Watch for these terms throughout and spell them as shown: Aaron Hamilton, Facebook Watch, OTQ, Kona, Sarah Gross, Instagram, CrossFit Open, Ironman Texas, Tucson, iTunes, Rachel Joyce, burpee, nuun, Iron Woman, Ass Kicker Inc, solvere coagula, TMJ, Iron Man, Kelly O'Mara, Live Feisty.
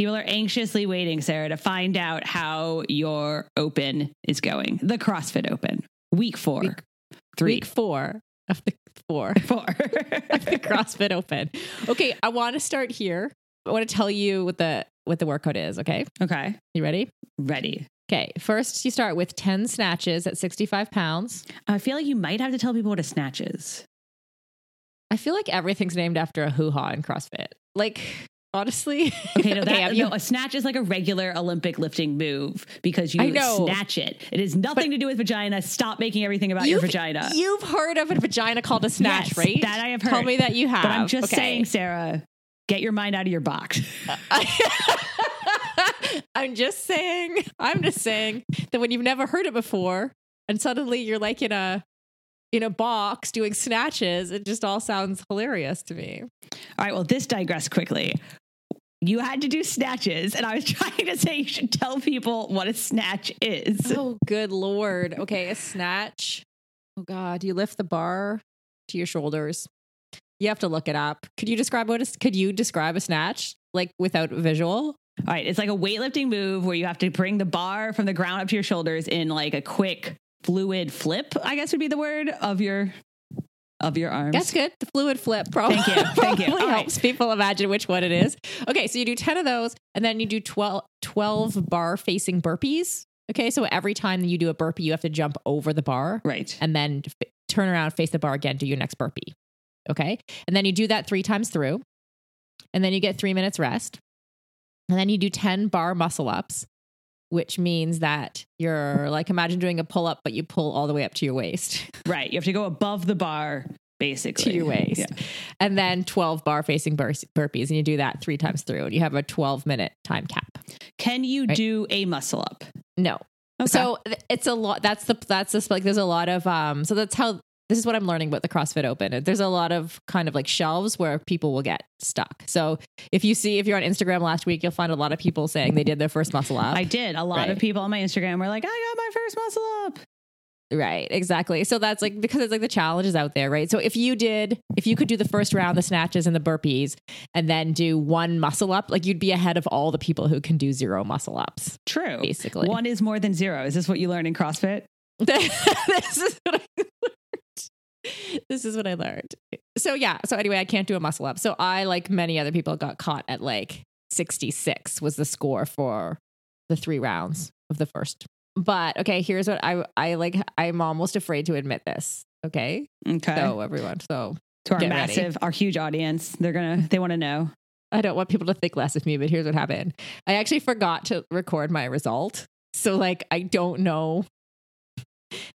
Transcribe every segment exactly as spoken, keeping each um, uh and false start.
People are anxiously waiting, Sarah, to find out how your open is going. The CrossFit Open. Week four. Week, three. Week four of the four. Four. Of the CrossFit Open. Okay, I want to start here. I want to tell you what the what the workout is, okay? Okay. You ready? Ready. Okay. First, you start with ten snatches at sixty-five pounds. I feel like you might have to tell people what a snatch is. I feel like everything's named after a hoo-ha in CrossFit. Like, honestly. Okay, no, that, okay, no, a snatch is like a regular Olympic lifting move because you snatch it. It has nothing but, to do with vagina. Stop making everything about your vagina. You've heard of a vagina called a snatch, yes, right? That I have heard. Tell me that you have. But I'm just okay. saying, Sarah, get your mind out of your box. I'm just saying, I'm just saying that when you've never heard it before and suddenly you're like in a in a box doing snatches, it just all sounds hilarious to me. All right. Well, this digress quickly. You had to do snatches and I was trying to say you should tell people what a snatch is. Oh, good Lord. Okay. A snatch. Oh God. You lift the bar to your shoulders. You have to look it up. Could you describe what a, could you describe a snatch like without visual? All right. It's like a weightlifting move where you have to bring the bar from the ground up to your shoulders in like a quick fluid flip, I guess would be the word of your, of your arms. That's good. The fluid flip probably, Thank you. Thank you. probably helps right. people imagine which one it is. Okay. So you do ten of those and then you do twelve, twelve bar facing burpees. Okay. So every time you do a burpee, you have to jump over the bar. Right. And then f- turn around, face the bar again, do your next burpee. Okay. And then you do that three times through and then you get three minutes rest. And then you do ten bar muscle ups, which means that you're like, imagine doing a pull up, but you pull all the way up to your waist. Right. You have to go above the bar, basically. To your waist. Yeah. And then twelve bar facing bur- burpees. And you do that three times through and you have a twelve minute time cap. Can you right? do a muscle up? No. Okay. So it's a lot. That's the, that's just like, there's a lot of, um, so that's how, this is what I'm learning about the CrossFit Open. There's a lot of kind of like shelves where people will get stuck. So if you see, if you're on Instagram last week, you'll find a lot of people saying they did their first muscle up. I did. A lot right. of people on my Instagram were like, I got my first muscle up. Right. Exactly. So that's like, because it's like the challenges out there, right? So if you did, if you could do the first round, the snatches and the burpees, and then do one muscle up, like you'd be ahead of all the people who can do zero muscle ups. True. Basically. One is more than zero. Is this what you learn in CrossFit? This is what I This is what I learned. So yeah. So anyway, I can't do a muscle up. So I, like many other people, got caught at like sixty-six was the score for the three rounds of the first. But okay, here's what I, I like, I'm almost afraid to admit this. Okay. Okay. So everyone, so to our massive, ready. our huge audience, they're going to, they want to know. I don't want people to think less of me, but here's what happened. I actually forgot to record my result. So like, I don't know,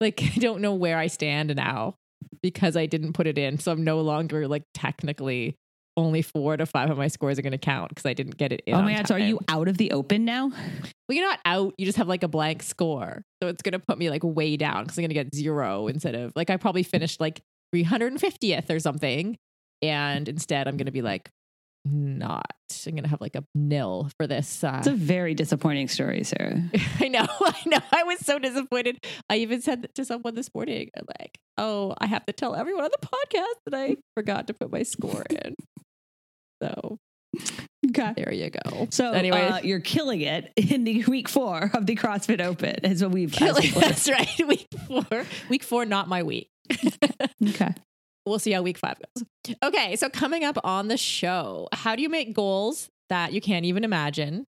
like, I don't know where I stand now, because I didn't put it in. So I'm no longer like technically only four to five of my scores are going to count because I didn't get it in. Oh my God. So are you out of the open now? Well, you're not out. You just have like a blank score. So it's going to put me like way down because I'm going to get zero instead of like, I probably finished like three hundred fiftieth or something. And instead I'm going to be like, not, I'm going to have like a nil for this. Uh, it's a very disappointing story, Sarah. I know. I know. I was so disappointed. I even said to someone this morning, like, oh, I have to tell everyone on the podcast that I forgot to put my score in. So okay. There you go. So anyway, uh, you're killing it in the week four of the CrossFit Open is what we've killing, That's right. Week four, week four, not my week. Okay. We'll see how week five goes. Okay. So coming up on the show, how do you make goals that you can't even imagine?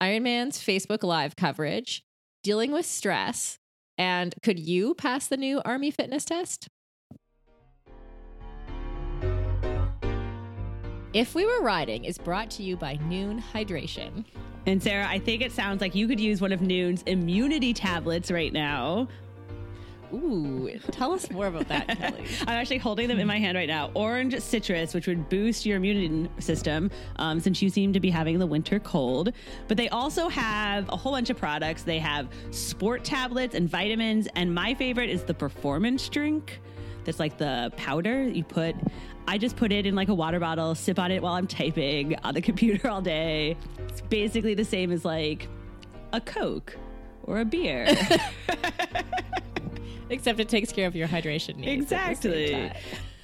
Ironman's Facebook Live coverage, dealing with stress, and could you pass the new Army fitness test? If We Were Riding is brought to you by Nuun Hydration. And Sarah, I think it sounds like you could use one of Nuun's immunity tablets right now. Ooh, tell us more about that, Kelly. I'm actually holding them in my hand right now. Orange citrus, which would boost your immune system um, since you seem to be having the winter cold. But they also have a whole bunch of products. They have sport tablets and vitamins. And my favorite is the performance drink. That's like the powder you put. I just put it in like a water bottle, sip on it while I'm typing on the computer all day. It's basically the same as like a Coke or a beer. Except it takes care of your hydration needs. Exactly.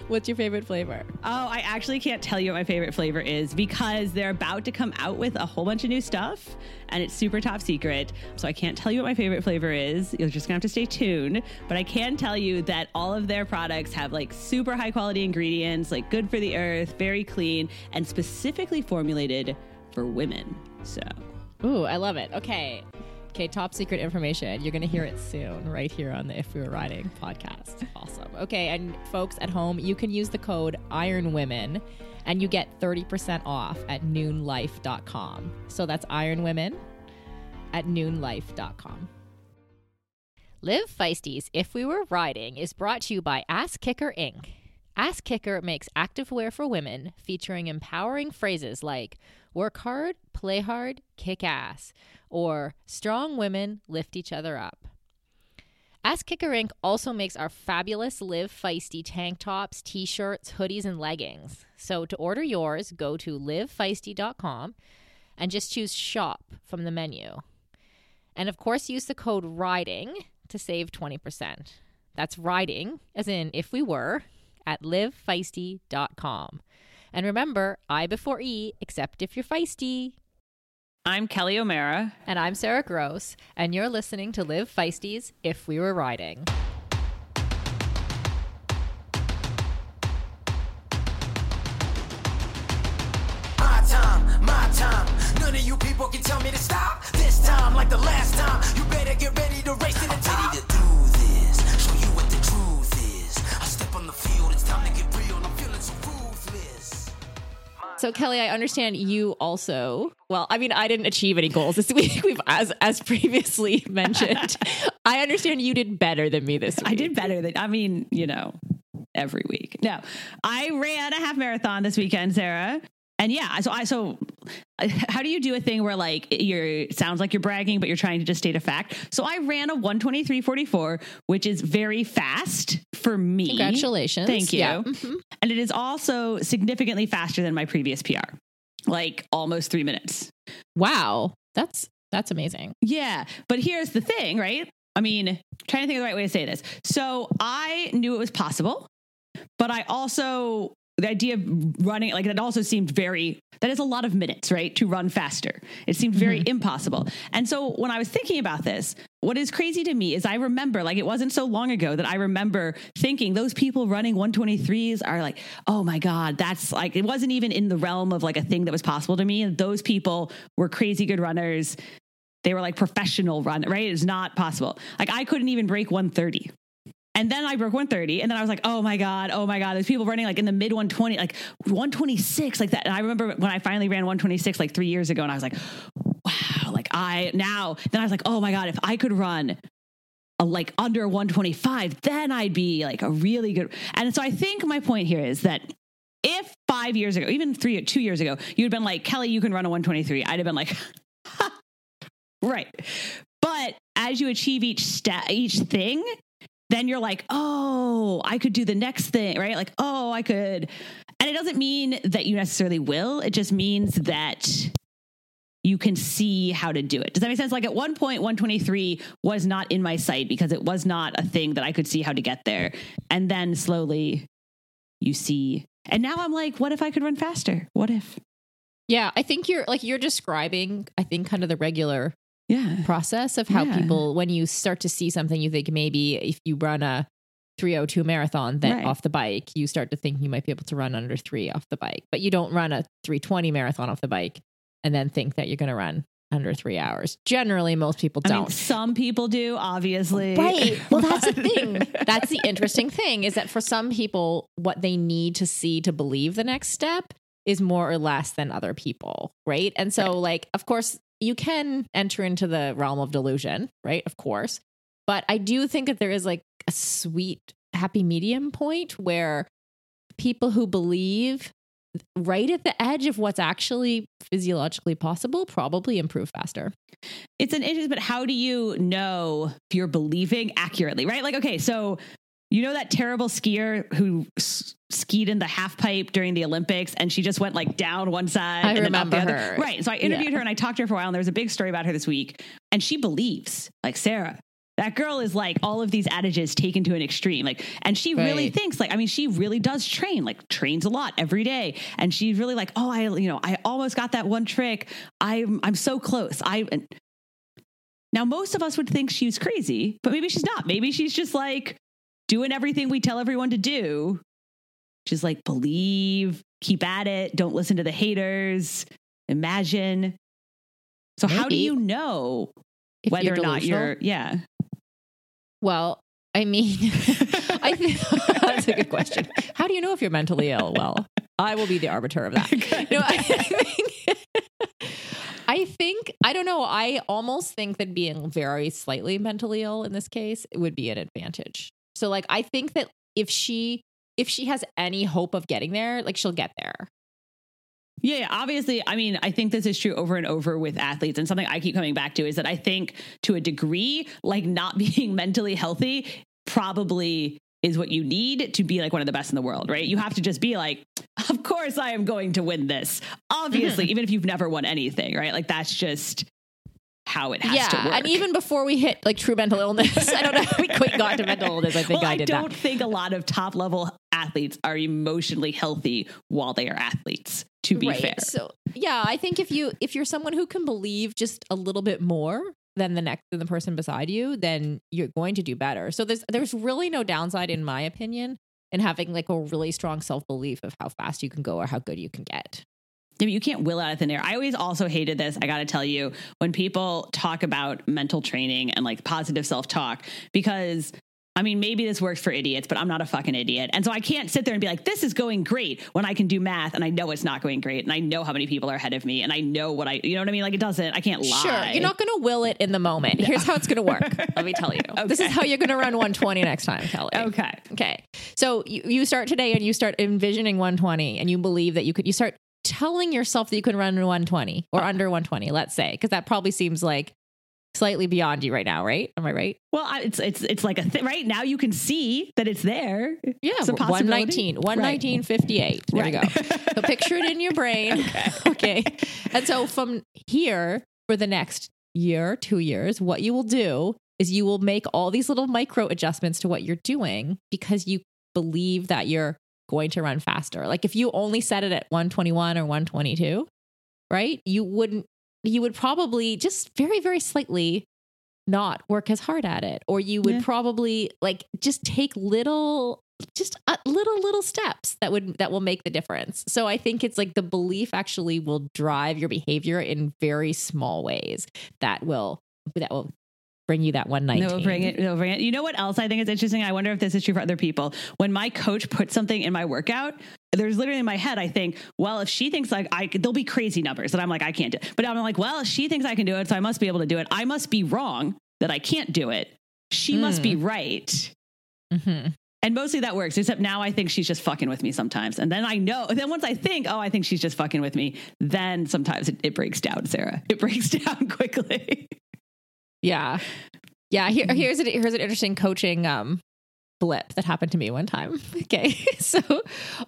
What's your favorite flavor? Oh, I actually can't tell you what my favorite flavor is because they're about to come out with a whole bunch of new stuff and it's super top secret. So I can't tell you what my favorite flavor is. You're just gonna have to stay tuned. But I can tell you that all of their products have like super high quality ingredients, like good for the earth, very clean, and specifically formulated for women. So. Ooh, I love it. Okay. Okay, top secret information. You're going to hear it soon right here on the If We Were Riding podcast. Awesome. Okay, and folks at home, you can use the code IRONWOMEN and you get thirty percent off at nuun life dot com. So that's IRONWOMEN at nuun life dot com. Live Feisty's If We Were Riding is brought to you by Ass Kicker Incorporated. Ass Kicker makes activewear for women featuring empowering phrases like work hard, play hard, kick ass, or strong women lift each other up. Ass Kicker Incorporated also makes our fabulous Live Feisty tank tops, t-shirts, hoodies, and leggings. So to order yours, go to live feisty dot com and just choose shop from the menu. And of course, use the code RIDING to save twenty percent. That's RIDING, as in if we were, at live feisty dot com. And remember, I before E, except if you're feisty. I'm Kelly O'Mara. And I'm Sarah Gross. And you're listening to Live Feisty's If We Were Riding. My time, my time. None of you people can tell me to stop. This time, like the last time, you better get ready to race to the top. To do this, show you what the truth is. I step on the field, it's time to get real. I'm feeling so ruthless. So, Kelly, I understand you also, well, I mean, I didn't achieve any goals this week. We've, as as previously mentioned, I understand you did better than me this week. I did better than, I mean, you know, every week. No, I ran a half marathon this weekend, Sarah. And yeah, so I, so how do you do a thing where like you're, sounds like you're bragging, but you're trying to just state a fact. So I ran a one twenty-three forty-four, which is very fast for me. Congratulations. Thank you. Yeah. Mm-hmm. And it is also significantly faster than my previous P R, like almost three minutes. Wow. That's, that's amazing. Yeah. But here's the thing, right? I mean, I'm trying to think of the right way to say this. So I knew it was possible, but I also, the idea of running, like that also seemed very, that is a lot of minutes, right? To run faster. It seemed very mm-hmm. impossible. And so when I was thinking about this, what is crazy to me is I remember, like it wasn't so long ago that I remember thinking those people running one twenty-threes are like, oh my God, that's like, it wasn't even in the realm of like a thing that was possible to me. And those people were crazy good runners. They were like professional run, right? It's not possible. Like I couldn't even break one thirty. And then I broke one thirty and then I was like, oh my God, oh my God, there's people running like in the mid one twenty, like one twenty-six like that. And I remember when I finally ran one twenty-six like three years ago and I was like, wow, like I now, then I was like, oh my God, if I could run a, like under one twenty-five, then I'd be like a really good. And so I think my point here is that if five years ago, even three or two years ago, you'd been like, Kelly, you can run a one twenty-three. I'd have been like, ha, right. But as you achieve each step, each thing, then you're like, oh, I could do the next thing, right? Like, oh, I could. And it doesn't mean that you necessarily will. It just means that you can see how to do it. Does that make sense? Like at one point, one twenty-three was not in my sight because it was not a thing that I could see how to get there. And then slowly you see. And now I'm like, what if I could run faster? What if? Yeah, I think you're like, you're describing, I think, kind of the regular Yeah. process of how yeah. people, when you start to see something, you think maybe if you run a three oh two marathon then right. off the bike, you start to think you might be able to run under three off the bike, but you don't run a three twenty marathon off the bike and then think that you're going to run under three hours. Generally, most people don't. I mean, some people do, obviously. Right. Well, that's the thing. That's the interesting thing is that for some people, what they need to see to believe the next step is more or less than other people. Right. And so right. like, of course, you can enter into the realm of delusion, right? Of course. But I do think that there is like a sweet, happy medium point where people who believe right at the edge of what's actually physiologically possible probably improve faster. It's an issue, but how do you know if you're believing accurately, right? Like, okay, so you know that terrible skier who s- skied in the half pipe during the Olympics and she just went like down one side. I and remember then up the her. Other. Right. So I interviewed yeah. her and I talked to her for a while and there was a big story about her this week and she believes like Sarah, That girl is like all of these adages taken to an extreme. Like, and she right. really thinks like, I mean, she really does train, like trains a lot every day. And she's really like, oh, I, you know, I almost got that one trick. I'm, I'm so close. I, and now most of us would think she's crazy, but maybe she's not. Maybe she's just like doing everything we tell everyone to do. She's like, believe, keep at it. Don't listen to the haters. Imagine. So maybe. How do you know if whether or not you're, yeah. Well, I mean, I think that's a good question. How do you know if you're mentally ill? Well, I will be the arbiter of that. No, I think, I think, I don't know. I almost think that being very slightly mentally ill in this case would be an advantage. So like, I think that if she, if she has any hope of getting there, like she'll get there. Yeah, obviously. I mean, I think this is true over and over with athletes. And something I keep coming back to is that I think to a degree, like not being mentally healthy probably is what you need to be like one of the best in the world, right? You have to just be like, of course I am going to win this. Obviously, even if you've never won anything, right? Like that's just how it has yeah, to work. And even before we hit like true mental illness, I don't know, we quite got to mental illness. I think well, I, I did don't that. think a lot of top level athletes are emotionally healthy while they are athletes, to be right. fair. So yeah, I think if you, if you're someone who can believe just a little bit more than the next, than the person beside you, then you're going to do better. So there's, there's really no downside in my opinion in having like a really strong self-belief of how fast you can go or how good you can get. I mean, you can't will out of thin air. I always also hated this. I got to tell you, when people talk about mental training and like positive self-talk, because I mean, maybe this works for idiots, but I'm not a fucking idiot. And so I can't sit there and be like, this is going great when I can do math and I know it's not going great. And I know how many people are ahead of me and I know what I, you know what I mean? Like it doesn't, I can't lie. Sure, you're not going to will it in the moment. No. Here's how it's going to work. Let me tell you. Okay. This is how you're going to run one twenty next time, Kelly. Okay. Okay. So you, you start today and you start envisioning one twenty and you believe that you could, you start telling yourself that you can run one twenty or under one twenty, let's say, because that probably seems like slightly beyond you right now, right? Am I right? Well, it's it's it's like a th- right now you can see that it's there. Yeah, it's a possibility. one nineteen, one nineteen fifty-eight There right. we go. So picture it in your brain. Okay. okay. And so from here for the next year, two years, what you will do is you will make all these little micro adjustments to what you're doing because you believe that you're going to run faster. Like if you only set it at one twenty-one or one twenty-two, right? You wouldn't you would probably just very, very slightly not work as hard at it. Or you would yeah. probably like just take little, just uh, little, little steps that would, that will make the difference. So I think it's like the belief actually will drive your behavior in very small ways that will, that will bring you that one nineteen. They'll bring it, they'll bring it. You know what else I think is interesting? I wonder if this is true for other people. When my coach puts something in my workout, there's literally in my head, I think, well, if she thinks like I could, there'll be crazy numbers that I'm like, I can't do it. But I'm like, well, if she thinks I can do it, so I must be able to do it. I must be wrong that I can't do it. She mm. must be right. Mm-hmm. And mostly that works, except now I think she's just fucking with me sometimes. And then I know, then once I think, oh, I think she's just fucking with me. Then sometimes it, it breaks down, Sarah. It breaks down quickly. Yeah. Yeah. Here, here's an, here's an interesting coaching, um, blip that happened to me one time. Okay. So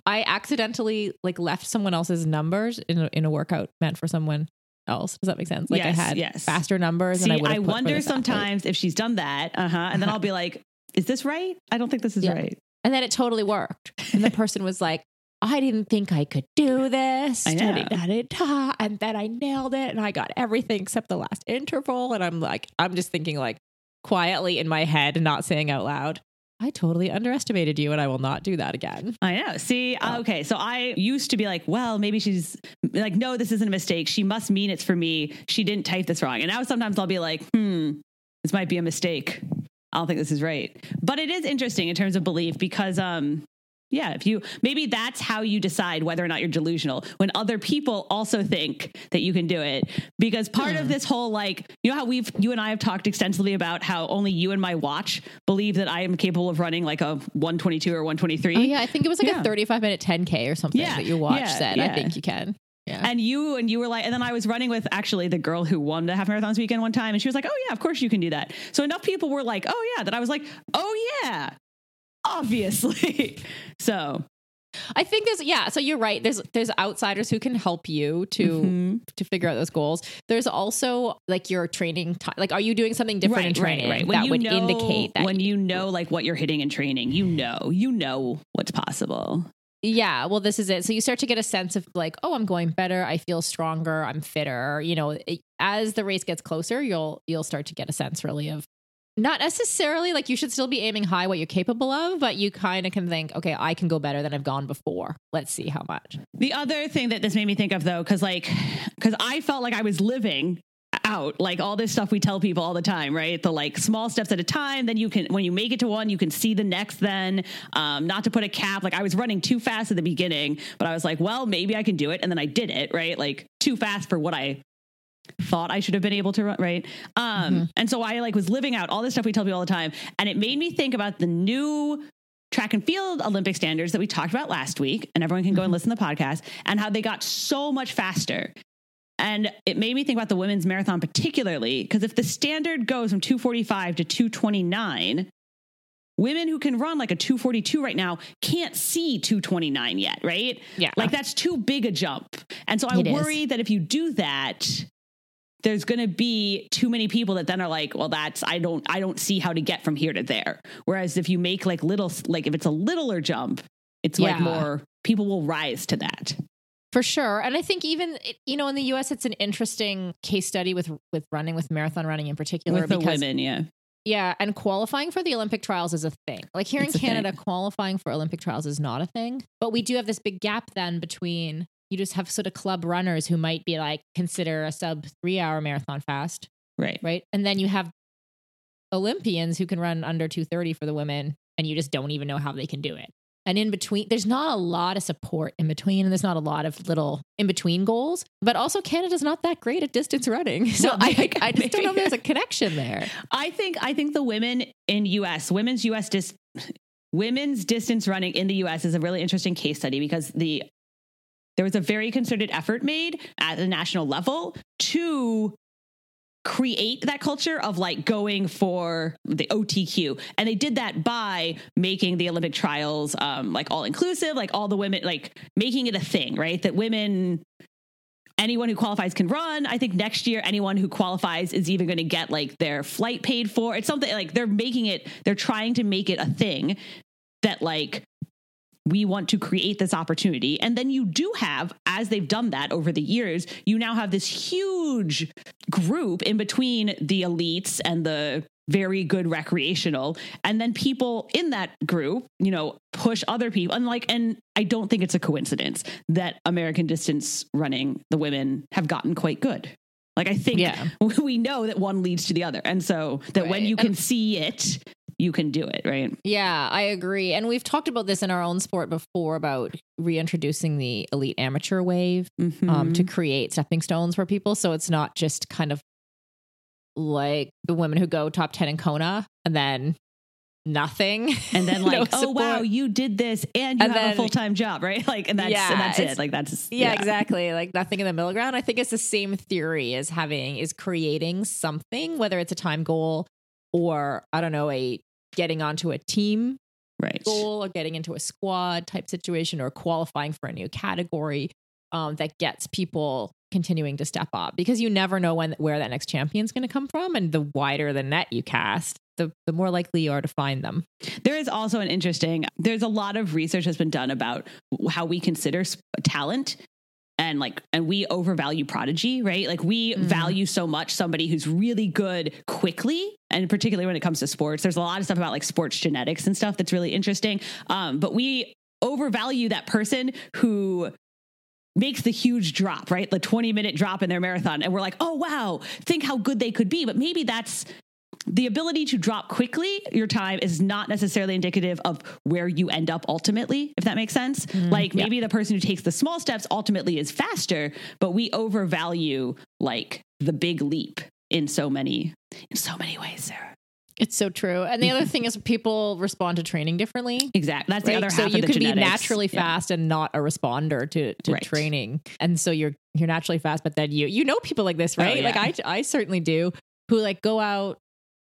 I accidentally like left someone else's numbers in a, in a workout meant for someone else. Does that make sense? Like yes, I had yes. faster numbers. See, and I, I wonder sometimes athlete. if she's done that. Uh-huh. And then I'll be like, is this right? I don't think this is yeah. right. And then it totally worked. And the person was like, I didn't think I could do this. I know. Da, da, da, da. And then I nailed it and I got everything except the last interval. And I'm like, I'm just thinking like quietly in my head, not saying out loud, I totally underestimated you and I will not do that again. I know. See, yeah. okay. So I used to be like, well, maybe she's like, no, this isn't a mistake. She must mean it's for me. She didn't type this wrong. And now sometimes I'll be like, hmm, this might be a mistake. I don't think this is right. But it is interesting in terms of belief because, um, yeah, if you, maybe that's how you decide whether or not you're delusional, when other people also think that you can do it, because part yeah. of this whole, like, you know how we've, you and I have talked extensively about how only you and my watch believe that I am capable of running like a one twenty-two or one twenty-three. Oh, yeah. I think it was like yeah. a thirty-five minute ten K or something yeah. that your watch yeah. said, yeah. I think you can. Yeah. And you, and you were like, and then I was running with actually the girl who won the half marathons weekend one time. And she was like, oh yeah, of course you can do that. So enough people were like, oh yeah, that I was like, oh yeah. Obviously. So I think there's, yeah, so you're right. There's, there's outsiders who can help you to, mm-hmm. to figure out those goals. There's also like your training time. Like, are you doing something different right, in training? Right, right. When that you would know, indicate that when you know, like what you're hitting in training, you know, you know what's possible. Yeah. Well, this is it. So you start to get a sense of like, oh, I'm going better. I feel stronger. I'm fitter. You know, it, as the race gets closer, you'll, you'll start to get a sense really of, not necessarily like you should still be aiming high what you're capable of, but you kind of can think, okay, I can go better than I've gone before. Let's see how much. The other thing that this made me think of though, cause like, cause I felt like I was living out like all this stuff we tell people all the time, right? The like small steps at a time. Then you can, when you make it to one, you can see the next, then um, not to put a cap. Like I was running too fast at the beginning, but I was like, well, maybe I can do it. And then I did it, right? Like too fast for what I thought I should have been able to run. Right. Um, mm-hmm. And so I like was living out all this stuff we tell people all the time. And it made me think about the new track and field Olympic standards that we talked about last week, and everyone can go mm-hmm. and listen to the podcast, and how they got so much faster. And it made me think about the women's marathon, particularly because if the standard goes from two forty-five to two twenty-nine, women who can run like a two forty-two right now can't see two twenty-nine yet. Right. Yeah. Like that's too big a jump. And so I it worry is. that if you do that, there's going to be too many people that then are like, well, that's, I don't, I don't see how to get from here to there. Whereas if you make like little, like if it's a littler jump, it's yeah. like more people will rise to that. For sure. And I think even, you know, in the U S, it's an interesting case study with, with running, with marathon running in particular. With because, the women, yeah. Yeah. And qualifying for the Olympic trials is a thing. Like here it's in Canada, thing. qualifying for Olympic trials is not a thing, but we do have this big gap then between, you just have sort of club runners who might be like, consider a sub three hour marathon fast. Right. Right. And then you have Olympians who can run under two thirty for the women, and you just don't even know how they can do it. And in between, there's not a lot of support in between. And there's not a lot of little in between goals, but also Canada's not that great at distance running. So well, I, I, I just don't know if there's a connection there. I think, I think the women in U S, women's U S dis women's distance running in the U S is a really interesting case study, because the, there was a very concerted effort made at the national level to create that culture of like going for the O T Q. And they did that by making the Olympic trials um, like all inclusive, like all the women, like making it a thing, right? That women, anyone who qualifies can run. I think next year, anyone who qualifies is even going to get like their flight paid for. It's something like they're making it, they're trying to make it a thing that like, we want to create this opportunity. And then you do have, as they've done that over the years, you now have this huge group in between the elites and the very good recreational. And then people in that group, you know, push other people. And like, and I don't think it's a coincidence that American distance running, the women have gotten quite good. Like, I think yeah. we know that one leads to the other. And so that right. when you can and- see it, you can do it, right? Yeah, I agree. And we've talked about this in our own sport before about reintroducing the elite amateur wave mm-hmm. um, to create stepping stones for people. So it's not just kind of like the women who go top ten in Kona and then nothing. And then like, no oh, wow, you did this and you and have then, a full-time job, right? Like, and that's, yeah, and that's it. Like that's, yeah, yeah, exactly. Like nothing in the middle ground. I think it's the same theory as having, is creating something, whether it's a time goal or I don't know, a getting onto a team right. goal or getting into a squad type situation or qualifying for a new category um, that gets people continuing to step up, because you never know when, where that next champion is going to come from. And the wider the net you cast, the, the more likely you are to find them. There is also an interesting, there's a lot of research has been done about how we consider talent. And like, and we overvalue prodigy, right? Like we mm. value so much somebody who's really good quickly. And particularly when it comes to sports, there's a lot of stuff about like sports genetics and stuff that's really interesting. Um, but we overvalue that person who makes the huge drop, right? The twenty minute drop in their marathon. And we're like, oh, wow, think how good they could be. But maybe that's the ability to drop quickly. Your time is not necessarily indicative of where you end up ultimately, if that makes sense. Mm, like maybe yeah. the person who takes the small steps ultimately is faster, but we overvalue like the big leap in so many, in so many ways, Sarah. It's so true. And the other thing is people respond to training differently. Exactly. That's right? the other half so of the genetics. So you can be naturally fast yeah. and not a responder to, to right. training. And so you're, you're naturally fast, but then you, you know, people like this, right? Oh, yeah. Like I, I certainly do, who like go out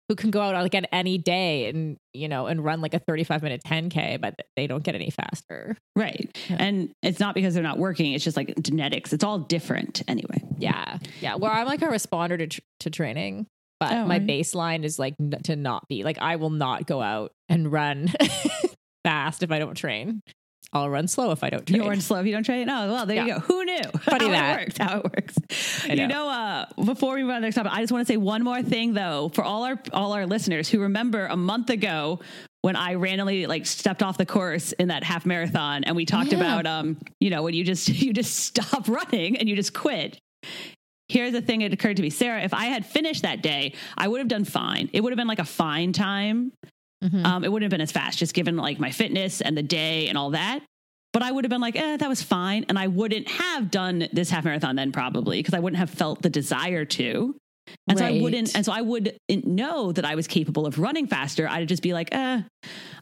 who can go out on like on any day and, you know, and run like a thirty-five minute ten K, but they don't get any faster. Right. Yeah. And it's not because they're not working. It's just like genetics. It's all different anyway. Yeah. Yeah. Well, I'm like a responder to, tr- to training, but oh, my right. baseline is like n- to not be like, I will not go out and run fast if I don't train. I'll run slow if I don't train. You'll run slow if you don't train? Oh, well, there yeah. you go. Who knew? Funny how that. It works, how it works. Know. You know, uh, before we move on to the next topic, I just want to say one more thing, though, for all our all our listeners who remember a month ago when I randomly like stepped off the course in that half marathon and we talked yeah. about, um, you know, when you just you just stop running and you just quit. Here's the thing that occurred to me, Sarah, if I had finished that day, I would have done fine. It would have been like a fine time. Mm-hmm. Um, it wouldn't have been as fast, just given like my fitness and the day and all that. But I would have been like, eh, that was fine. And I wouldn't have done this half marathon then probably because I wouldn't have felt the desire to. And right. so I wouldn't. And so I wouldn't know that I was capable of running faster. I'd just be like, eh,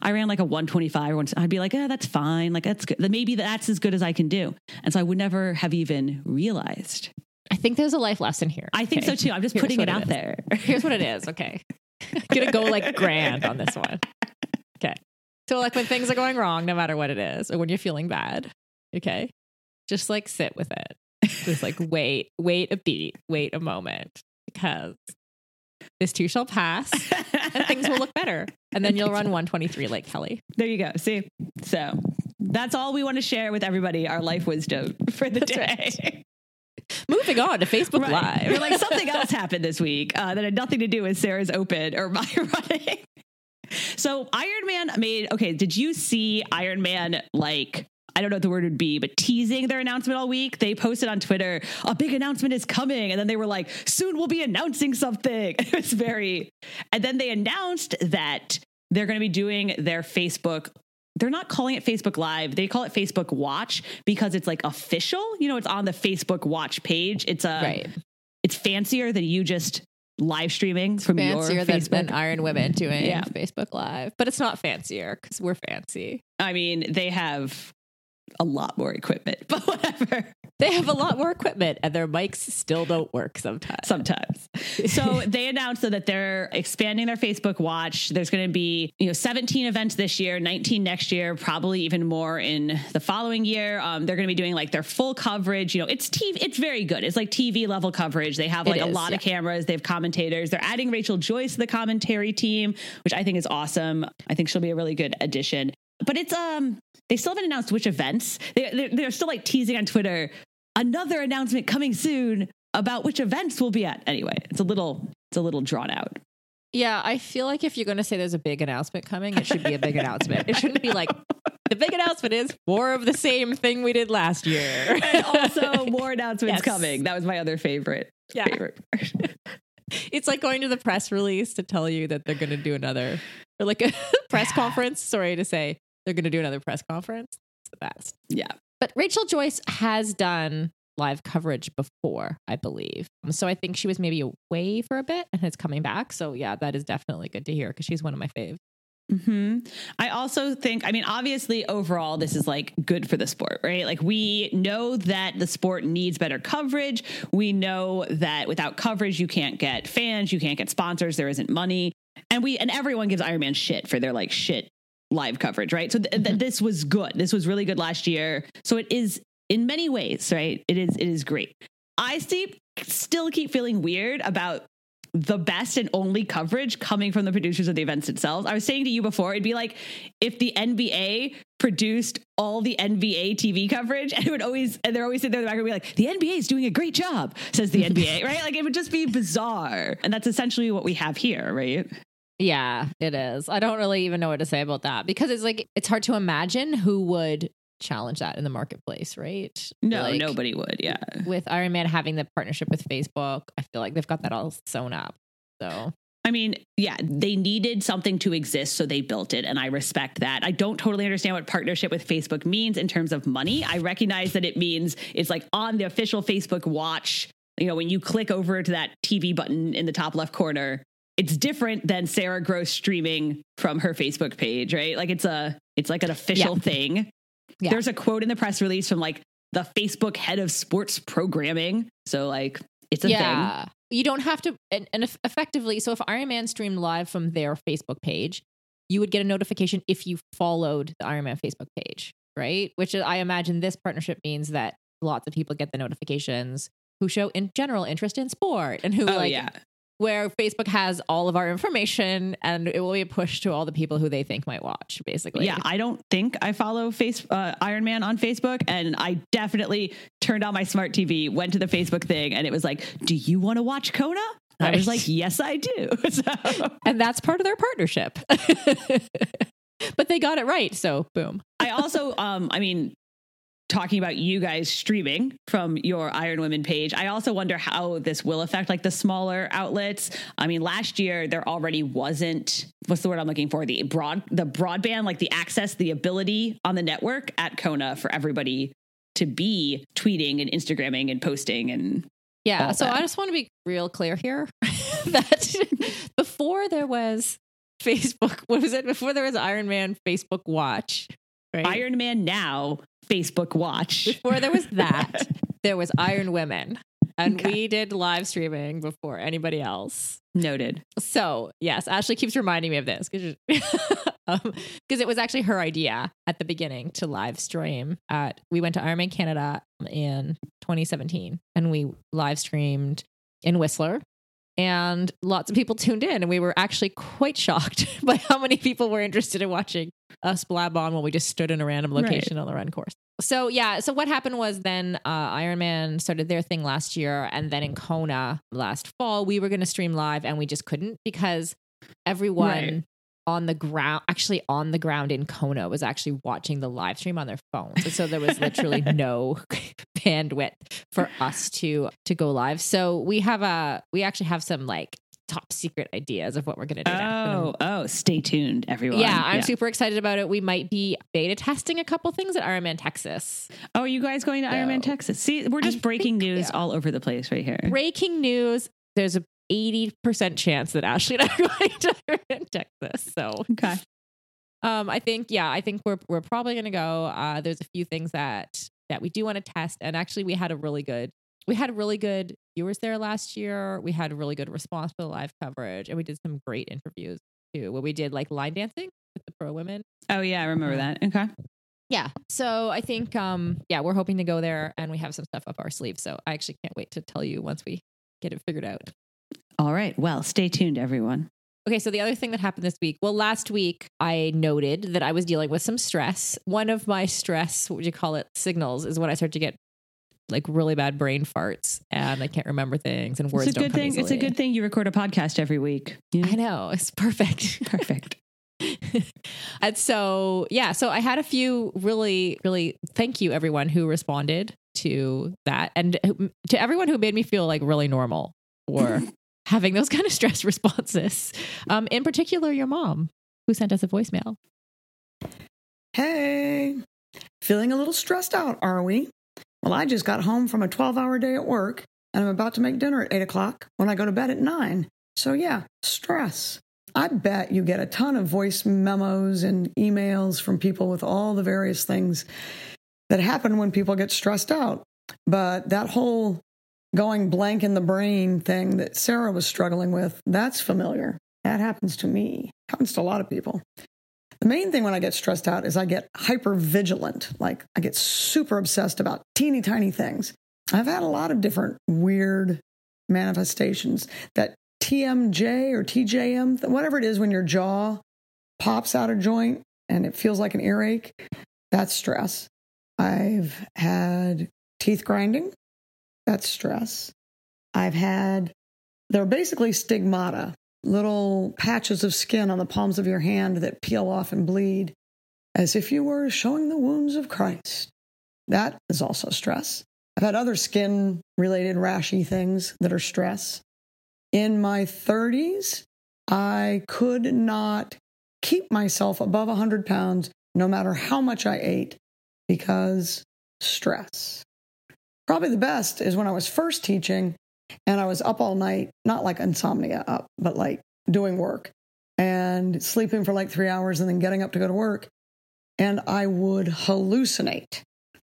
I ran like a one twenty-five. Or I'd be like, eh, that's fine. Like, that's good. Maybe that's as good as I can do. And so I would never have even realized. I think there's a life lesson here. I think okay. so too. I'm just Here's putting it out it there. Here's what it is. Okay. Gonna go like grand on this one. Okay. So like when things are going wrong, no matter what it is, or when you're feeling bad, okay, just like sit with it. Just like wait, wait a beat, wait a moment, because this too shall pass and things will look better. And then you'll run one twenty-three like Kelly. There you go. See? So that's all we want to share with everybody. Our life wisdom for the that's day. Right. Moving on to Facebook right. Live. You're like, something else happened this week uh, that had nothing to do with Sarah's open or my running. So Iron Man made, okay, did you see Iron Man, like, I don't know what the word would be, but teasing their announcement all week? They posted on Twitter, a big announcement is coming. And then they were like, soon we'll be announcing something. It was very, and then they announced that they're going to be doing their Facebook They're not calling it Facebook Live. They call it Facebook Watch because it's like official, you know, it's on the Facebook Watch page. It's a, right. it's fancier than you just live streaming from fancier your Facebook. Than Iron Women doing yeah. Facebook Live, but it's not fancier because we're fancy. I mean, they have a lot more equipment, but whatever. They have a lot more equipment and their mics still don't work sometimes. Sometimes. So they announced that they're expanding their Facebook Watch. There's going to be, you know, seventeen events this year, nineteen next year, probably even more in the following year. Um, they're going to be doing like their full coverage. You know, it's T V. It's very good. It's like T V level coverage. They have like is, a lot yeah. of cameras. They have commentators. They're adding Rachel Joyce to the commentary team, which I think is awesome. I think she'll be a really good addition. But it's, um, they still haven't announced which events. They, they're, they're still like teasing on Twitter, another announcement coming soon about which events we'll be at. Anyway, it's a little, it's a little drawn out. Yeah. I feel like if you're going to say there's a big announcement coming, it should be a big announcement. It shouldn't be like the big announcement is more of the same thing we did last year. And also more announcements yes. coming. That was my other favorite. Yeah. Favorite part. It's like going to the press release to tell you that they're going to do another or like a press yeah. conference. Sorry to say they're going to do another press conference. It's the best. Yeah. But Rachel Joyce has done live coverage before, I believe. So I think she was maybe away for a bit and is coming back. So yeah, that is definitely good to hear because she's one of my faves. Hmm. I also think, I mean, obviously overall, this is like good for the sport, right? Like we know that the sport needs better coverage. We know that without coverage, you can't get fans, you can't get sponsors, there isn't money. And we, and everyone gives Ironman shit for their like shit live coverage, right? So th- th- this was good. This was really good last year. So it is in many ways, right? It is, it is great. I see, still keep feeling weird about the best and only coverage coming from the producers of the events itself. I was saying to you before, it'd be like if the N B A produced all the N B A T V coverage, and it would always, and they're always sitting there in the background, be like, the N B A is doing a great job, says the N B A, right? Like it would just be bizarre. And that's essentially what we have here, right? Yeah, it is. I don't really even know what to say about that because it's like, it's hard to imagine who would challenge that in the marketplace, right? No, like, nobody would. Yeah. With Iron Man having the partnership with Facebook, I feel like they've got that all sewn up. So, I mean, yeah, they needed something to exist, so they built it. And I respect that. I don't totally understand what partnership with Facebook means in terms of money. I recognize that it means it's like on the official Facebook Watch, you know, when you click over to that T V button in the top left corner, it's different than Sarah Gross streaming from her Facebook page, right? Like it's a, it's like an official yeah. thing. Yeah. There's a quote in the press release from like the Facebook head of sports programming. So like It's a yeah. thing. You don't have to, and, and if effectively, so if Ironman streamed live from their Facebook page, you would get a notification if you followed the Ironman Facebook page, right? Which I imagine this partnership means that lots of people get the notifications who show in general interest in sport and who oh, like, yeah. where Facebook has all of our information and it will be a push to all the people who they think might watch, basically. Yeah, I don't think I follow face, uh, Iron Man on Facebook, and I definitely turned on my smart T V, went to the Facebook thing, and it was like, do you want to watch Kona? Right. I was like, yes, I do. So. And that's part of their partnership. But they got it right. So boom. I also, um, I mean, talking about you guys streaming from your Iron Women page, I also wonder how this will affect like the smaller outlets. I mean, last year there already wasn't, what's the word I'm looking for? The broad, the broadband, like the access, the ability on the network at Kona for everybody to be tweeting and Instagramming and posting and yeah. So that. I just want to be real clear here that before there was Facebook, what was it? Before there was Iron Man Facebook Watch, right? Iron Man Now Facebook Watch. Before there was that, there was Iron Women, and okay. we did live streaming before anybody else. Noted. So yes, Ashley keeps reminding me of this because um, it was actually her idea at the beginning to live stream. At, we went to Ironman Canada in twenty seventeen and we live streamed in Whistler and lots of people tuned in, and we were actually quite shocked by how many people were interested in watching us blab on while we just stood in a random location right. on the run course. So yeah, so what happened was then uh, Ironman started their thing last year, and then in Kona last fall, we were going to stream live and we just couldn't because everyone right. on the ground, actually on the ground in Kona, was actually watching the live stream on their phones. And so there was literally no bandwidth for us to, to go live. So we have a, we actually have some like top secret ideas of what we're going to do. Oh, oh, stay tuned everyone. Yeah. I'm yeah. super excited about it. We might be beta testing a couple things at Ironman Texas. Oh, are you guys going to so, Ironman Texas? See, we're just I breaking think, news yeah. all over the place right here. Breaking news. There's a eighty percent chance that Ashley and I are going to Ironman Texas. So, okay. Um, I think, yeah, I think we're, we're probably going to go. Uh, there's a few things that, that we do want to test. And actually we had a really good, we had really good viewers there last year. We had a really good response for the live coverage, and we did some great interviews too, where we did like line dancing with the pro women. Oh yeah. I remember that. Okay. Yeah. So I think, um, yeah, we're hoping to go there, and we have some stuff up our sleeve. So I actually can't wait to tell you once we get it figured out. All right. Well, stay tuned, everyone. Okay. So the other thing that happened this week, well, last week I noted that I was dealing with some stress. One of my stress, what would you call it, signals is when I start to get like really bad brain farts and I can't remember things and words. It's a don't good come thing. Easily. It's a good thing you record a podcast every week. Yeah. I know. It's perfect. Perfect. And so, yeah, so I had a few really, really thank you everyone who responded to that, and to everyone who made me feel like really normal or having those kind of stress responses. Um, in particular, your mom, who sent us a voicemail. Hey, feeling a little stressed out, are we? Well, I just got home from a twelve hour day at work, and I'm about to make dinner at eight o'clock when I go to bed at nine. So yeah, stress. I bet you get a ton of voice memos and emails from people with all the various things that happen when people get stressed out. But that whole going blank in the brain thing that Sarah was struggling with, that's familiar. That happens to me. Happens to a lot of people. The main thing when I get stressed out is I get hyper vigilant. Like I get super obsessed about teeny tiny things. I've had a lot of different weird manifestations. That T M J or T J M, whatever it is, when your jaw pops out of joint and it feels like an earache, that's stress. I've had teeth grinding. That's stress. I've had, they're basically stigmata, little patches of skin on the palms of your hand that peel off and bleed as if you were showing the wounds of Christ. That is also stress. I've had other skin related rashy things that are stress. In my thirties, I could not keep myself above one hundred pounds no matter how much I ate because stress. Probably the best is when I was first teaching and I was up all night, not like insomnia up, but like doing work and sleeping for like three hours and then getting up to go to work. And I would hallucinate,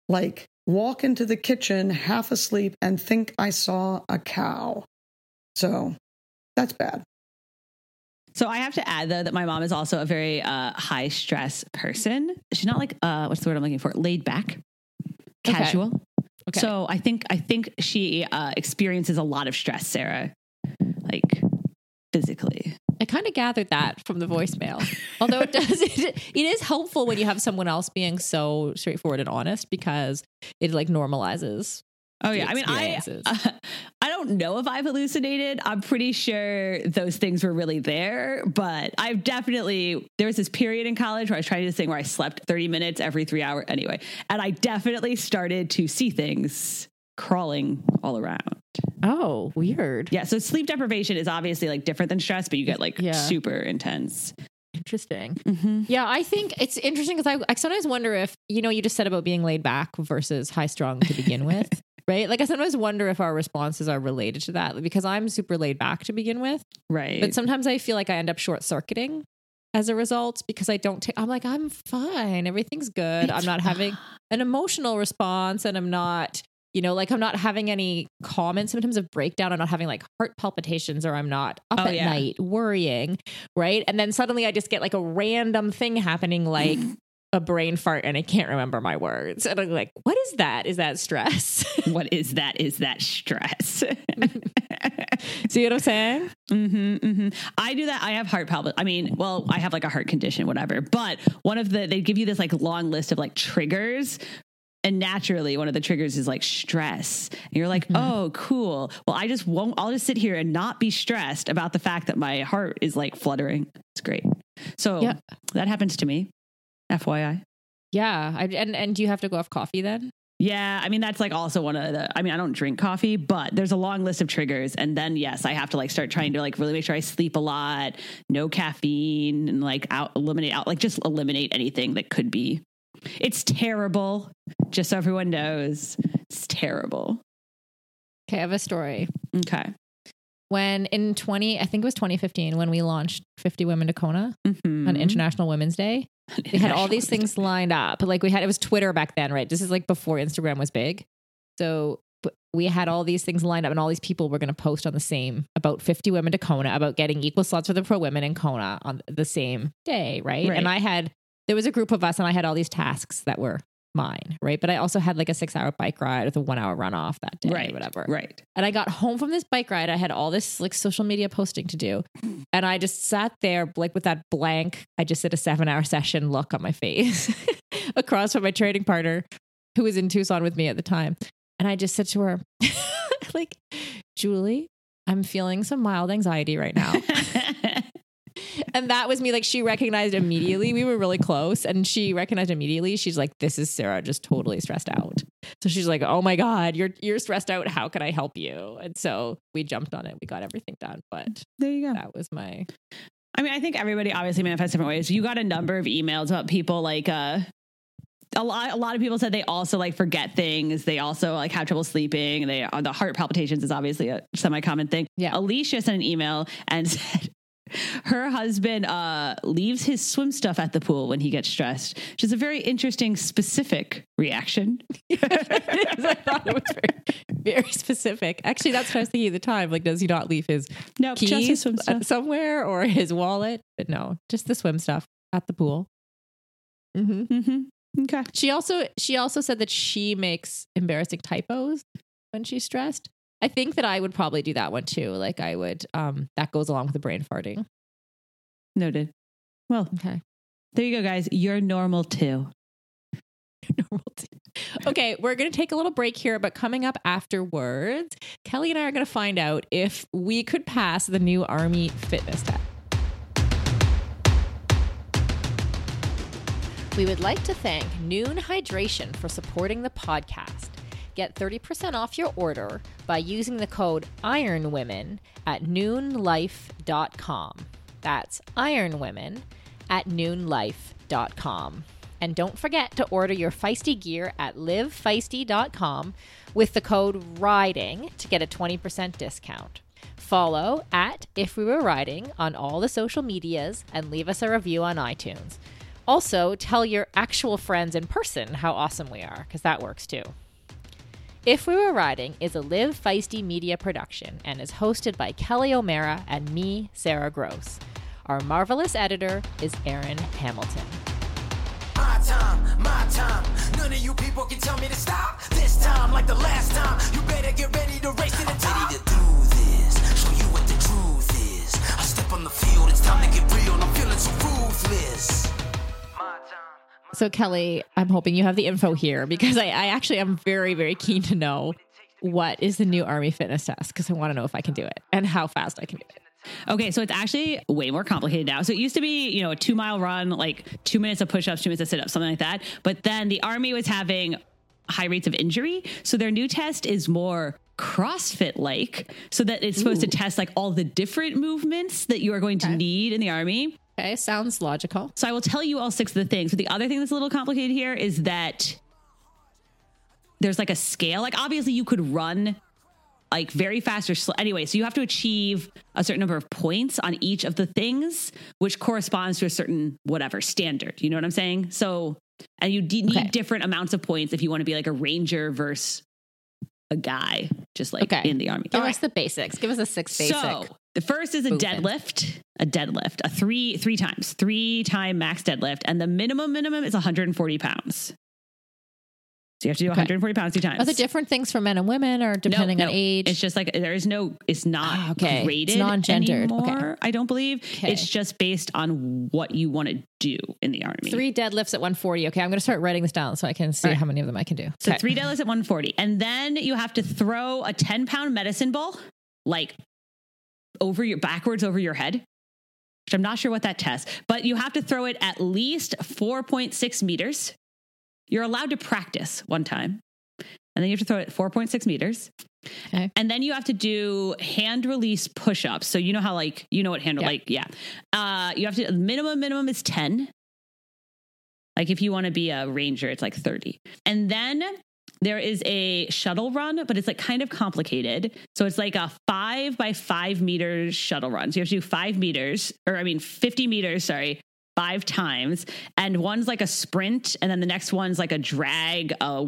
like walk into the kitchen half asleep and think I saw a cow. So that's bad. So I have to add, though, that my mom is also a very uh, high stress person. She's not like, uh, what's the word I'm looking for? Laid back, casual. Okay. Okay. So I think I think she uh, experiences a lot of stress, Sarah, like physically. I kind of gathered that from the voicemail, although it does, it, it is helpful when you have someone else being so straightforward and honest, because it like normalizes. Oh yeah. I mean, I, uh, I don't know if I've hallucinated. I'm pretty sure those things were really there, but I've definitely, there was this period in college where I was trying to do this thing where I slept thirty minutes every three hours anyway. And I definitely started to see things crawling all around. Oh, weird. Yeah. So sleep deprivation is obviously like different than stress, but you get like yeah. super intense. Interesting. Mm-hmm. Yeah. I think it's interesting because I, I sometimes wonder if, you know, you just said about being laid back versus high strung to begin with, right? Like I sometimes wonder if our responses are related to that, because I'm super laid back to begin with. Right. But sometimes I feel like I end up short circuiting as a result, because I don't take, I'm like, I'm fine. Everything's good. It's I'm not fine. having an emotional response, and I'm not, you know, like I'm not having any comments in terms of breakdown. I'm not having like heart palpitations, or I'm not up oh, at yeah. night worrying. Right. And then suddenly I just get like a random thing happening, like a brain fart, and I can't remember my words. And I'm like, what is that? Is that stress? What is that? Is that stress? See what I'm saying? Mm-hmm, mm-hmm. I do that. I have heart palpit. I mean, well, I have like a heart condition, whatever, but one of the, they give you this like long list of like triggers. And naturally, one of the triggers is like stress. And you're like, mm-hmm. oh, cool. Well, I just won't, I'll just sit here and not be stressed about the fact that my heart is like fluttering. It's great. So yeah. that happens to me. F Y I. Yeah. I, and, and do you have to go off coffee then? Yeah. I mean, that's like also one of the, I mean, I don't drink coffee, but there's a long list of triggers. And then yes, I have to like start trying to like really make sure I sleep a lot, no caffeine, and like out eliminate out, like just eliminate anything that could be. It's terrible. Just so everyone knows, it's terrible. Okay. I have a story. Okay. When in twenty, I think it was twenty fifteen, when we launched fifty women to Kona mm-hmm. on International Women's Day, International we had all these things lined up. Like we had, it was Twitter back then, right? This is like before Instagram was big. So we had all these things lined up, and all these people were going to post on the same about fifty women to Kona, about getting equal slots for the pro women in Kona on the same day. Right. right. And I had, there was a group of us, and I had all these tasks that were mine, right? But I also had like a six hour bike ride with a one hour run off that day, right, or whatever. Right. And I got home from this bike ride. I had all this like social media posting to do. And I just sat there like with that blank, I just did a seven hour session look on my face across from my training partner who was in Tucson with me at the time. And I just said to her, like, Julie, I'm feeling some mild anxiety right now. And that was me. Like, she recognized immediately. We were really close, and she recognized immediately. She's like, this is Sarah, just totally stressed out. So she's like, oh my God, you're, you're stressed out. How can I help you? And so we jumped on it. We got everything done, but there you go. That was my, I mean, I think everybody obviously manifests different ways. You got a number of emails about people like, uh, a lot, a lot of people said they also like forget things. They also like have trouble sleeping, and they, the heart palpitations is obviously a semi-common thing. Yeah. Alicia sent an email and said, her husband uh, leaves his swim stuff at the pool when he gets stressed, which is a very interesting, specific reaction. I thought it was very, very specific. Actually, that's what I was thinking at the time. Like, does he not leave his no, keys just his swim stuff somewhere, or his wallet? But no, just the swim stuff at the pool. Mm-hmm. Mm-hmm. Okay. She also she also said that she makes embarrassing typos when she's stressed. I think that I would probably do that one too. Like I would, um, that goes along with the brain farting. Noted. Well, okay. There you go, guys. You're normal too. You're normal too. Okay. We're going to take a little break here, but coming up afterwards, Kelly and I are going to find out if we could pass the new Army fitness test. We would like to thank Nuun Hydration for supporting the podcast. Get thirty percent off your order by using the code IRONWOMEN at nuun life dot com. That's IRONWOMEN at nuun life dot com. And don't forget to order your feisty gear at live feisty dot com with the code RIDING to get a twenty percent discount. Follow at If We Were Riding on all the social medias, and leave us a review on iTunes. Also, tell your actual friends in person how awesome we are, because that works too. If We Were Riding is a Live Feisty media production and is hosted by Kelly O'Mara and me, Sarah Gross. Our marvelous editor is Aaron Hamilton. My time, my time. None of you people can tell me to stop. This time, like the last time, you better get ready to race to the top. I'm ready to do this, show you what the truth is. I step on the field, it's time to get real. I'm feeling so ruthless. So Kelly, I'm hoping you have the info here because I, I actually am very, very keen to know what is the new Army fitness test because I want to know if I can do it and how fast I can do it. Okay, so it's actually way more complicated now. So it used to be, you know, a two mile run, like two minutes of push-ups, two minutes of sit-ups, something like that. But then the Army was having high rates of injury. So their new test is more CrossFit-like so that it's supposed Ooh. to test like all the different movements that you are going to okay. need in the Army. Okay, sounds logical. So I will tell you all six of the things. But the other thing that's a little complicated here is that there's like a scale. Like obviously you could run like very fast or slow. Anyway, so you have to achieve a certain number of points on each of the things, which corresponds to a certain whatever standard. You know what I'm saying? So, and you d- need okay. different amounts of points if you want to be like a ranger versus a guy, just like okay. in the Army. Give all us right. the basics. Give us the six basics. So the first is a movement. deadlift, a deadlift, a three, three times, three time max deadlift. And the minimum minimum is one hundred forty pounds. So you have to do okay. one hundred forty pounds two times. Are there different things for men and women or depending no, no. on age? It's just like, there is no, it's not oh, okay. graded. It's non-gendered. Anymore, okay. I don't believe okay. it's just based on what you want to do in the Army. Three deadlifts at one forty. Okay. I'm going to start writing this down so I can see right. how many of them I can do. So okay. three deadlifts at one forty. And then you have to throw a ten pound medicine ball, like over your backwards, over your head, which I'm not sure what that tests, but you have to throw it at least four point six meters. You're allowed to practice one time and then you have to throw it four point six meters. Okay. And then you have to do hand release push-ups. So you know how like, you know what hand, yeah. like, yeah. Uh, you have to, minimum, minimum is ten. Like if you want to be a ranger, it's like thirty. And then there is a shuttle run, but it's like kind of complicated. So it's like a five by five meters shuttle run. So you have to do five meters or I mean, fifty meters, sorry. Five times. And one's like a sprint. And then the next one's like a drag, uh,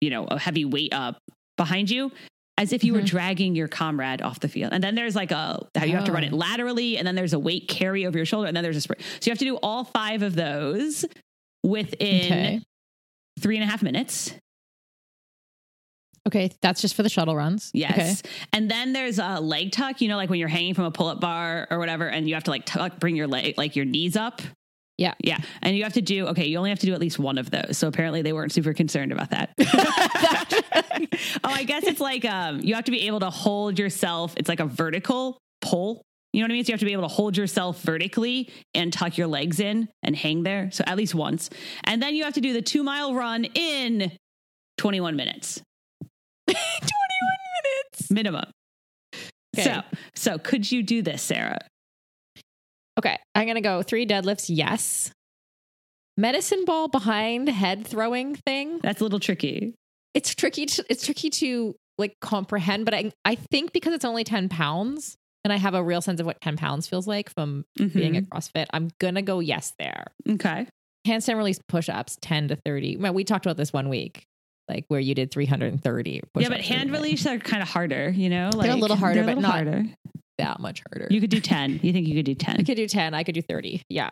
you know, a heavy weight up behind you as if you mm-hmm. were dragging your comrade off the field. And then there's like a, how you oh. have to run it laterally. And then there's a weight carry over your shoulder. And then there's a sprint. So you have to do all five of those within okay. three and a half minutes. Okay. That's just for the shuttle runs. Yes. Okay. And then there's a leg tuck, you know, like when you're hanging from a pull-up bar or whatever, and you have to like tuck, bring your leg, like your knees up. Yeah. Yeah. And you have to do, okay, you only have to do at least one of those. So apparently they weren't super concerned about that. Oh, I guess it's like, um, you have to be able to hold yourself. It's like a vertical pull. You know what I mean? So you have to be able to hold yourself vertically and tuck your legs in and hang there. So at least once. And then you have to do the two mile run in twenty-one minutes. twenty-one minutes minimum. Okay. So, so could you do this, Sarah? Okay. I'm going to go three deadlifts. Yes. Medicine ball behind head throwing thing. That's a little tricky. It's tricky. To, it's tricky to like comprehend, but I, I think because it's only ten pounds and I have a real sense of what ten pounds feels like from mm-hmm. being at CrossFit, I'm going to go yes there. Okay. Handstand release push-ups, ten to thirty. We talked about this one week. Like where you did three hundred thirty. Yeah, but hand release are kind of harder, you know? Like, they're a little harder, a little but not harder. That much harder. You could do ten. You think you could do ten? I could do ten. I could do thirty. Yeah.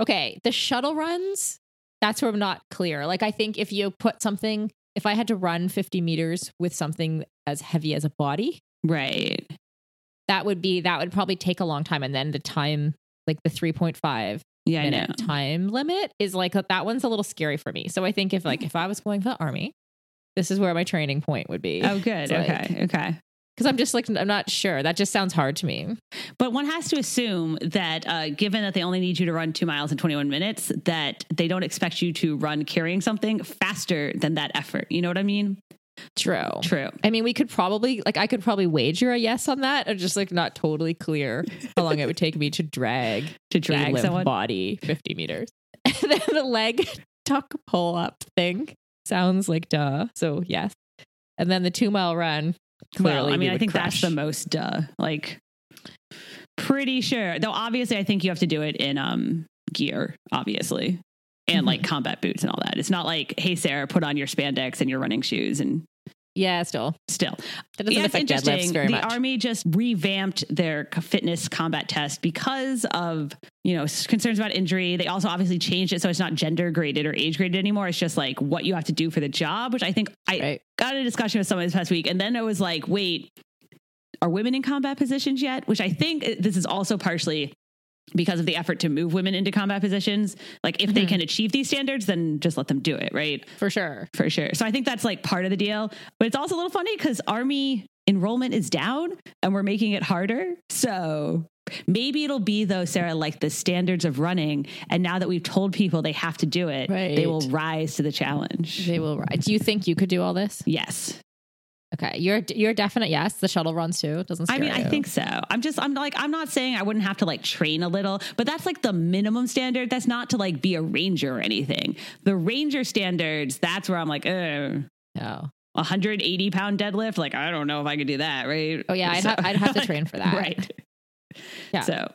Okay. The shuttle runs, that's where I'm not clear. Like I think if you put something, if I had to run fifty meters with something as heavy as a body. Right. That would be, that would probably take a long time. And then the time, like the three point five. Yeah, I know. Time limit is like, that one's a little scary for me. So I think if like, if I was going for the Army, this is where my training point would be. Oh, good. It's okay. Like, okay. Cause I'm just like, I'm not sure. That just sounds hard to me. But one has to assume that, uh, given that they only need you to run two miles in twenty-one minutes, that they don't expect you to run carrying something faster than that effort. You know what I mean? True. True. I mean, we could probably like, I could probably wager a yes on that. I'm just like not totally clear how long it would take me to drag to drag someone body fifty meters. And then the leg tuck pull up thing sounds like duh. So yes. And then the two mile run. Clearly, well, I mean, I think crush. That's the most duh. Like pretty sure. Though obviously, I think you have to do it in um gear, obviously. And like combat boots and all that. It's not like, hey, Sarah, put on your spandex and your running shoes and Yeah, still. Still. That doesn't yeah, affect deadlifts very much. The Army just revamped their fitness combat test because of, you know, concerns about injury. They also obviously changed it so it's not gender graded or age graded anymore. It's just like what you have to do for the job, which I think I right. got in a discussion with someone this past week. And then I was like, wait, are women in combat positions yet? Which I think this is also partially because of the effort to move women into combat positions. Like if mm-hmm. they can achieve these standards, then just let them do it. Right. For sure. For sure. So I think that's like part of the deal, but it's also a little funny because Army enrollment is down and we're making it harder. So maybe it'll be though, Sarah, like the standards of running. And now that we've told people they have to do it, right. they will rise to the challenge. They will rise. Do you think you could do all this? Yes. Okay. You're, you're definite. Yes. The shuttle runs too. Doesn't scare I mean, you. I think so. I'm just, I'm like, I'm not saying I wouldn't have to like train a little, but that's like the minimum standard. That's not to like be a ranger or anything. The ranger standards, that's where I'm like, oh, no. one hundred eighty pound deadlift. Like, I don't know if I could do that. Right. Oh yeah. I'd, so, ha- I'd have to train for that. Right. Yeah. So.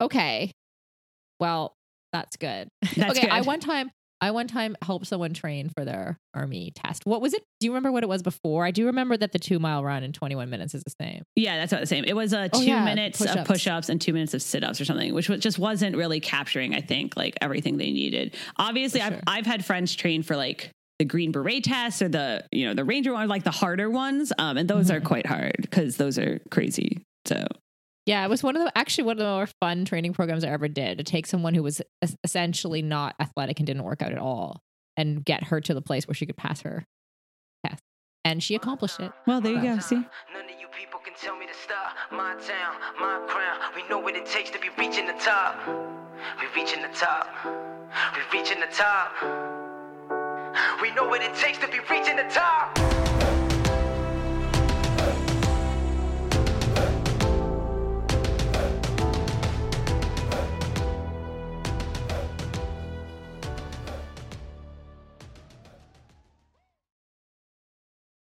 Okay. Well, that's good. That's okay. Good. I one time. I one time helped someone train for their Army test. What was it? Do you remember what it was before? I do remember that the two mile run in twenty-one minutes is the same. Yeah, that's about the same. It was uh, two oh, yeah. minutes push-ups. of push-ups and two minutes of sit-ups or something, which was, just wasn't really capturing, I think, like everything they needed. Obviously, sure. I've, I've had friends train for like the Green Beret tests or the, you know, the Ranger one, like the harder ones. Um, and those mm-hmm. are quite hard because those are crazy. So yeah, it was one of the, actually one of the more fun training programs I ever did, to take someone who was essentially not athletic and didn't work out at all and get her to the place where she could pass her test. And she accomplished it. Well, there you go. See? None of you people can tell me to stop. My town, my crown. We know what it takes to be reaching the top. We're reaching the top. We're reaching the top. We know what it takes to be reaching the top.